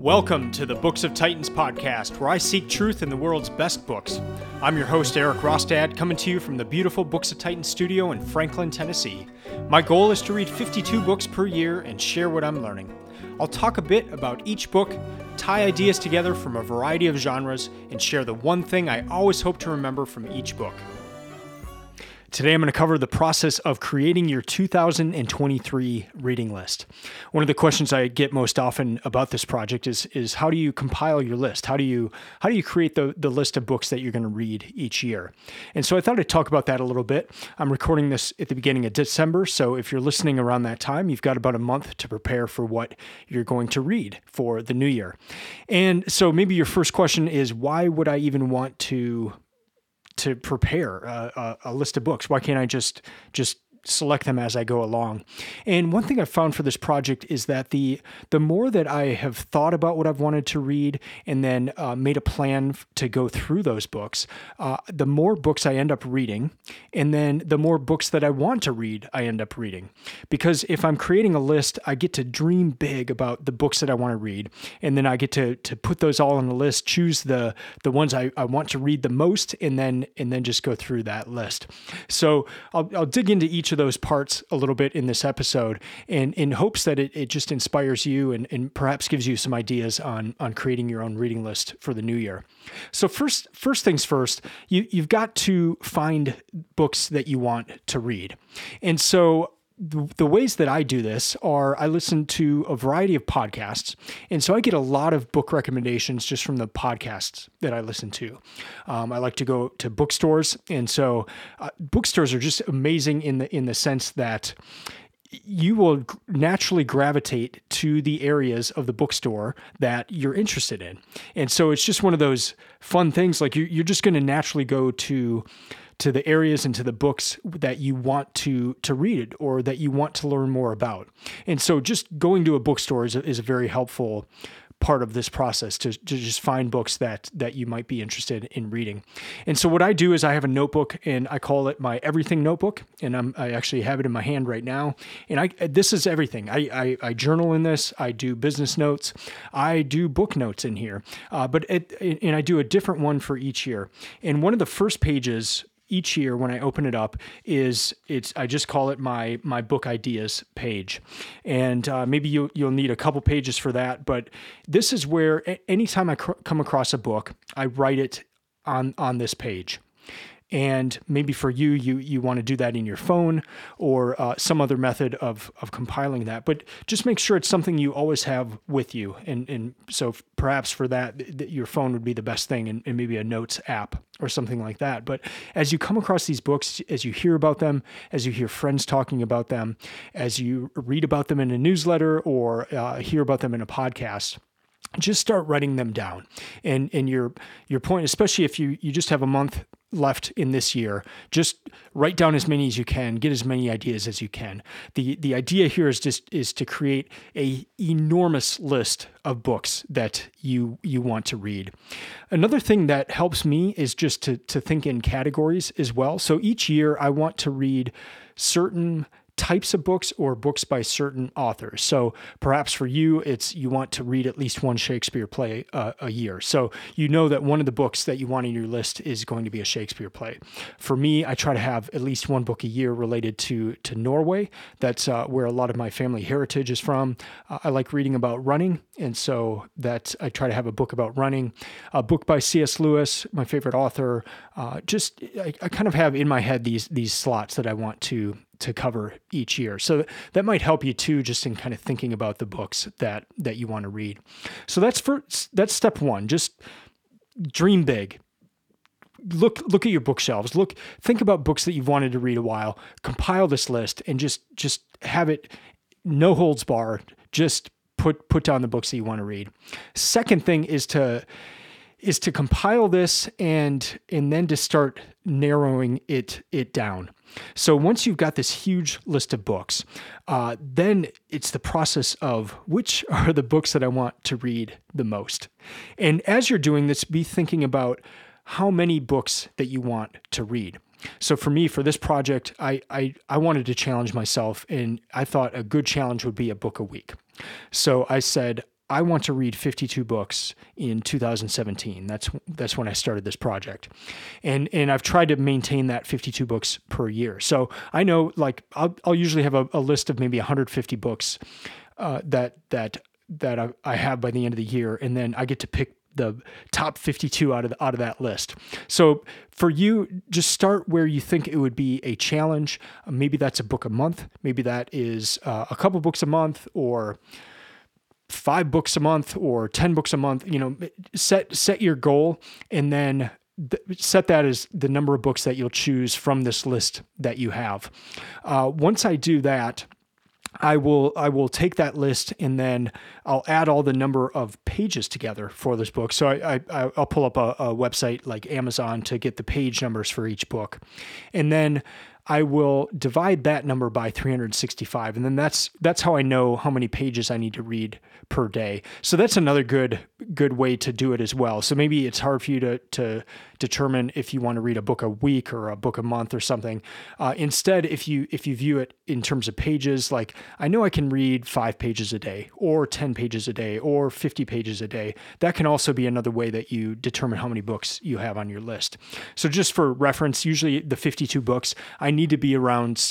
Welcome to the Books of Titans podcast, where I seek truth in the world's best books. I'm your host, Eric Rostad, coming to you from the beautiful Books of Titans studio in Franklin, Tennessee. My goal is to read 52 books per year and share what I'm learning. I'll talk a bit about each book, tie ideas together from a variety of genres, and share the one thing I always hope to remember from each book. Today I'm going to cover the process of creating your 2023 reading list. One of the questions I get most often about this project is how do you compile your list? How do you create the list of books that you're going to read each year? And so I thought I'd talk about that a little bit. I'm recording this at the beginning of December, so if you're listening around that time, you've got about a month to prepare for what you're going to read for the new year. And so maybe your first question is, why would I even want to prepare a list of books? Why can't I just select them as I go along? And one thing I've found for this project is that the more that I have thought about what I've wanted to read and then made a plan to go through those books, the more books I end up reading, and then the more books that I want to read, I end up reading. Because if I'm creating a list, I get to dream big about the books that I want to read, and then I get to put those all on the list, choose the ones I want to read the most, and then just go through that list. So I'll dig into each of those parts a little bit in this episode, and in hopes that it just inspires you and perhaps gives you some ideas on creating your own reading list for the new year. So first things first, you've got to find books that you want to read. And so the ways that I do this are I listen to a variety of podcasts, and so I get a lot of book recommendations just from the podcasts that I listen to. I like to go to bookstores, and so bookstores are just amazing in the sense that you will naturally gravitate to the areas of the bookstore that you're interested in. And so it's just one of those fun things, like you're just going to naturally go to the areas and to the books that you want to read or that you want to learn more about. And so just going to a bookstore is a very helpful part of this process to just find books that you might be interested in reading. And so what I do is I have a notebook, and I call it my everything notebook. And I actually have it in my hand right now. And this is everything. I journal in this. I do business notes. I do book notes in here. But I do a different one for each year. And one of the first pages each year when I open it up I just call it my book ideas page. And maybe you'll need a couple pages for that, but this is where anytime I come across a book, I write it on this page. And maybe for you want to do that in your phone or some other method of compiling that. But just make sure it's something you always have with you. And so perhaps for that, your phone would be the best thing, and maybe a notes app or something like that. But as you come across these books, as you hear about them, as you hear friends talking about them, as you read about them in a newsletter or hear about them in a podcast, just start writing them down. And your point, especially if you just have a month left in this year, just write down as many as you can, get as many ideas as you can. The idea here is to create a enormous list of books that you want to read. Another thing that helps me is just to think in categories as well. So each year I want to read certain types of books or books by certain authors. So perhaps for you, it's you want to read at least one Shakespeare play a year. So you know that one of the books that you want in your list is going to be a Shakespeare play. For me, I try to have at least one book a year related to Norway. That's where a lot of my family heritage is from. I like reading about running, and so that I try to have a book about running. A book by C.S. Lewis, my favorite author. I kind of have in my head these slots that I want to cover each year. So that might help you too, just in kind of thinking about the books that you want to read. So that's step one. Just dream big. Look at your bookshelves. Think about books that you've wanted to read a while. Compile this list and just have it no holds barred. Just put down the books that you want to read. Second thing is to compile this and then to start narrowing it down. So once you've got this huge list of books, then it's the process of which are the books that I want to read the most. And as you're doing this, be thinking about how many books that you want to read. So for me, for this project, I wanted to challenge myself, and I thought a good challenge would be a book a week. So I said, I want to read 52 books in 2017. That's when I started this project. And I've tried to maintain that 52 books per year. So I know, like, I'll usually have a list of maybe 150 books that I have by the end of the year. And then I get to pick the top 52 out of that list. So for you, just start where you think it would be a challenge. Maybe that's a book a month. Maybe that is a couple books a month, or 5 books a month, or 10 books a month. You know, set your goal, and then set that as the number of books that you'll choose from this list that you have. Once I do that, I will take that list, and then I'll add all the number of pages together for this book. So I'll pull up a website like Amazon to get the page numbers for each book, and then I will divide that number by 365, and then that's how I know how many pages I need to read per day. So that's another good way to do it as well. So maybe it's hard for you to determine if you want to read a book a week or a book a month or something. Instead, if you view it in terms of pages, like, I know I can read 5 pages a day, or 10 pages a day, or 50 pages a day. That can also be another way that you determine how many books you have on your list. So just for reference, usually the 52 books, I need to be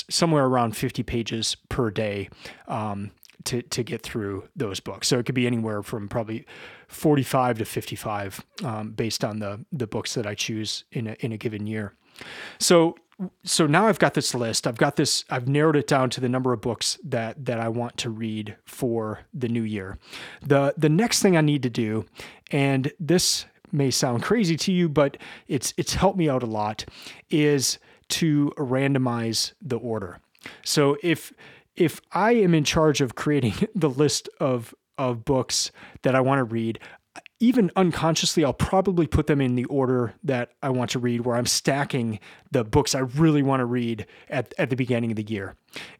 somewhere around 50 pages per day to get through those books. So it could be anywhere from probably 45 to 55 based on the books that I choose in a given year. So now I've got this list. I've narrowed it down to the number of books that I want to read for the new year. The next thing I need to do, and this may sound crazy to you, but it's helped me out a lot, is to randomize the order. So if I am in charge of creating the list of books that I want to read, even unconsciously, I'll probably put them in the order that I want to read, where I'm stacking the books I really want to read at the beginning of the year.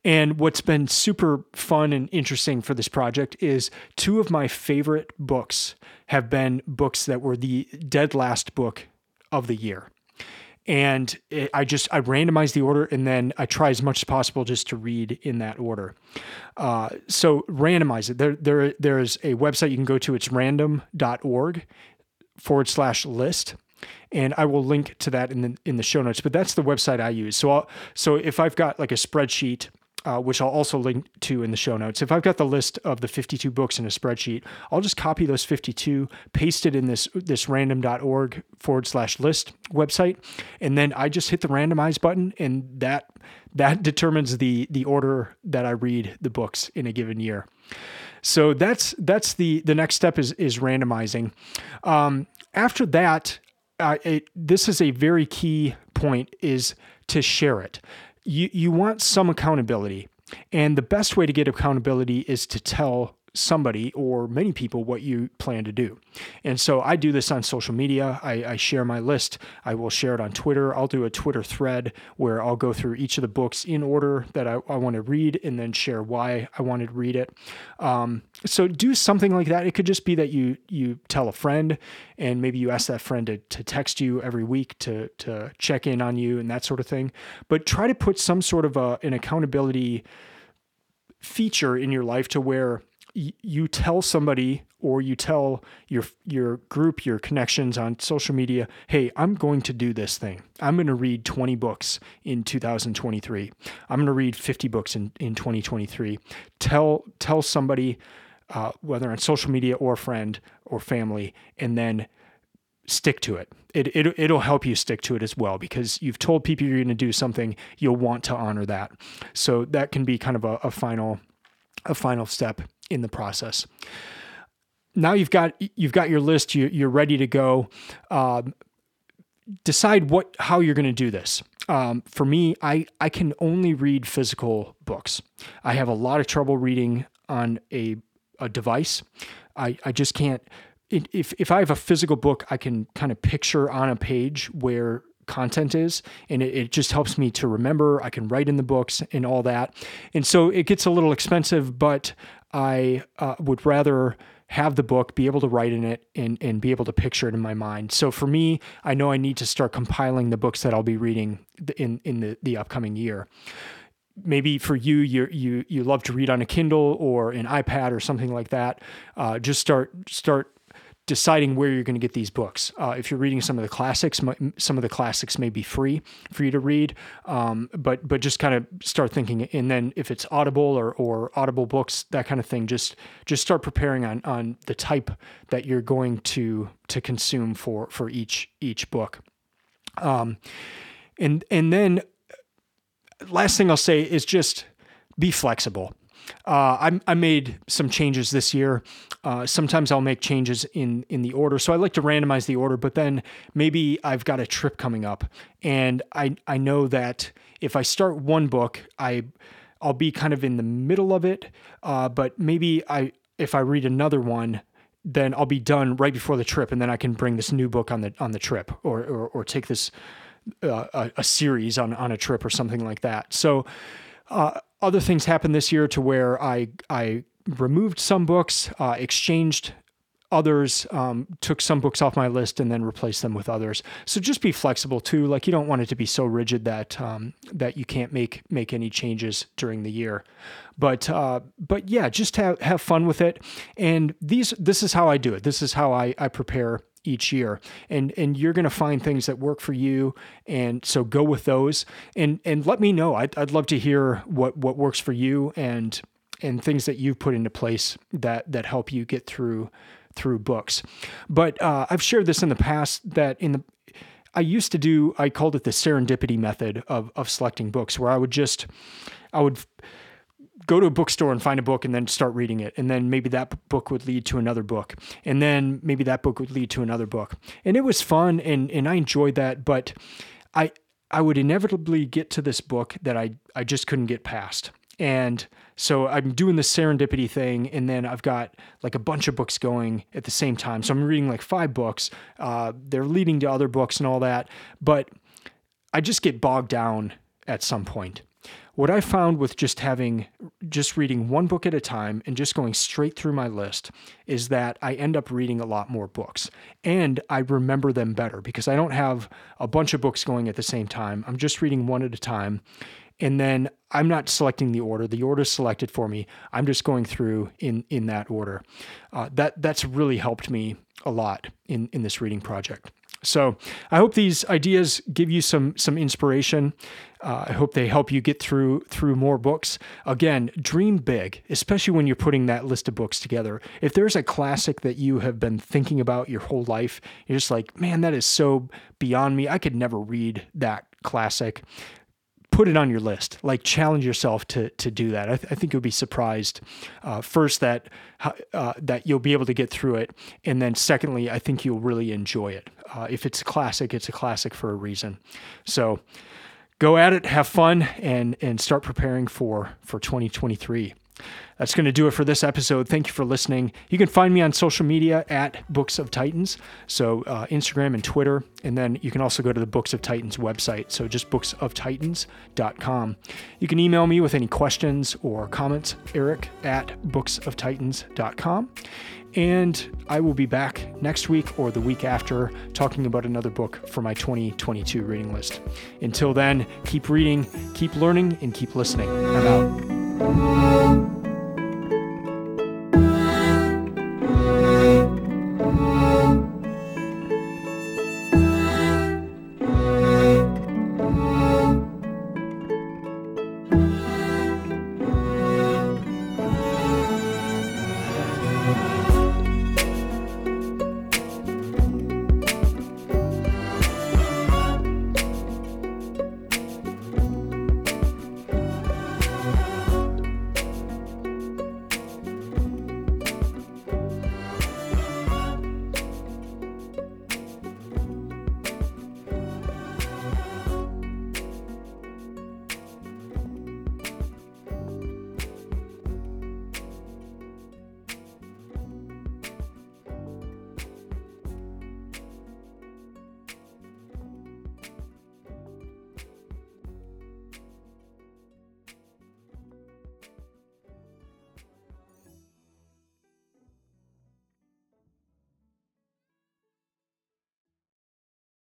And what's been super fun and interesting for this project is 2 of my favorite books have been books that were the dead last book of the year. And I randomize the order, and then I try as much as possible just to read in that order. So randomize it. There is a website you can go to. It's random.org/list. And I will link to that in the show notes, but that's the website I use. So if I've got like a spreadsheet, which I'll also link to in the show notes. If I've got the list of the 52 books in a spreadsheet, I'll just copy those 52, paste it in this random.org/list website, and then I just hit the randomize button, and that determines the order that I read the books in a given year. So that's the next step is randomizing. After that, this is a very key point, is to share it. You want some accountability, and the best way to get accountability is to tell somebody or many people what you plan to do. And so I do this on social media. I share my list. I will share it on Twitter. I'll do a Twitter thread where I'll go through each of the books in order that I want to read, and then share why I wanted to read it. So do something like that. It could just be that you tell a friend, and maybe you ask that friend to text you every week to check in on you and that sort of thing. But try to put some sort of an accountability feature in your life to where you tell somebody, or you tell your group, your connections on social media, hey, I'm going to do this thing. I'm going to read 20 books in 2023. I'm going to read 50 books in 2023. Tell somebody, whether on social media or friend or family, and then stick to it. It'll help you stick to it as well, because you've told people you're going to do something, you'll want to honor that. So that can be kind of a final step in the process. Now you've got your list. You're ready to go. Decide how you're going to do this. For me, I can only read physical books. I have a lot of trouble reading on a device. I just can't. If I have a physical book, I can kind of picture on a page where content is, and it just helps me to remember. I can write in the books and all that. And so it gets a little expensive, but I would rather have the book, be able to write in it, and be able to picture it in my mind. So for me, I know I need to start compiling the books that I'll be reading in the upcoming year. maybe for you, you love to read on a Kindle or an iPad or something like that. Just start deciding where you're going to get these books. If you're reading some of the classics, some of the classics may be free for you to read, but just kind of start thinking. And then if it's Audible or Audible books, that kind of thing, just start preparing on the type that you're going to consume for each book. And then last thing I'll say is just be flexible. I made some changes this year. Sometimes I'll make changes in the order. So I like to randomize the order, but then maybe I've got a trip coming up and I know that if I start one book, I'll be kind of in the middle of it. But maybe if I read another one, then I'll be done right before the trip. And then I can bring this new book on the trip or take this, a series on a trip or something like that. So, other things happened this year to where I removed some books, exchanged others, took some books off my list and then replaced them with others. So just be flexible too. Like you don't want it to be so rigid that you can't make any changes during the year. But yeah, just have fun with it. And this is how I do it. This is how I prepare each year. And you're going to find things that work for you. And so go with those and let me know. I'd love to hear what works for you and things that you've put into place that help you get through books. But, I've shared this in the past that I called it the serendipity method of selecting books where I would go to a bookstore and find a book and then start reading it. And then maybe that book would lead to another book. And then maybe that book would lead to another book. And it was fun and I enjoyed that, but I would inevitably get to this book that I just couldn't get past. And so I'm doing the serendipity thing and then I've got like a bunch of books going at the same time. So I'm reading like 5 books. They're leading to other books and all that, but I just get bogged down at some point. What I found with just reading one book at a time and just going straight through my list is that I end up reading a lot more books and I remember them better because I don't have a bunch of books going at the same time. I'm just reading one at a time and then I'm not selecting the order. The order is selected for me. I'm just going through in that order. That's really helped me a lot in this reading project. So I hope these ideas give you some inspiration. I hope they help you get through more books. Again, dream big, especially when you're putting that list of books together. If there's a classic that you have been thinking about your whole life, you're just like, man, that is so beyond me. I could never read that classic. Put it on your list, like challenge yourself to do that. I think you'll be surprised first that you'll be able to get through it. And then secondly, I think you'll really enjoy it. If it's a classic for a reason. So go at it, have fun and start preparing for 2023. That's going to do it for this episode. Thank you for listening. You can find me on social media at Books of Titans, so Instagram and Twitter, and then you can also go to the Books of Titans website, so just booksoftitans.com. You can email me with any questions or comments, eric@booksoftitans.com, and I will be back next week or the week after talking about another book for my 2022 reading list. Until then, keep reading, keep learning, and keep listening. I'm out.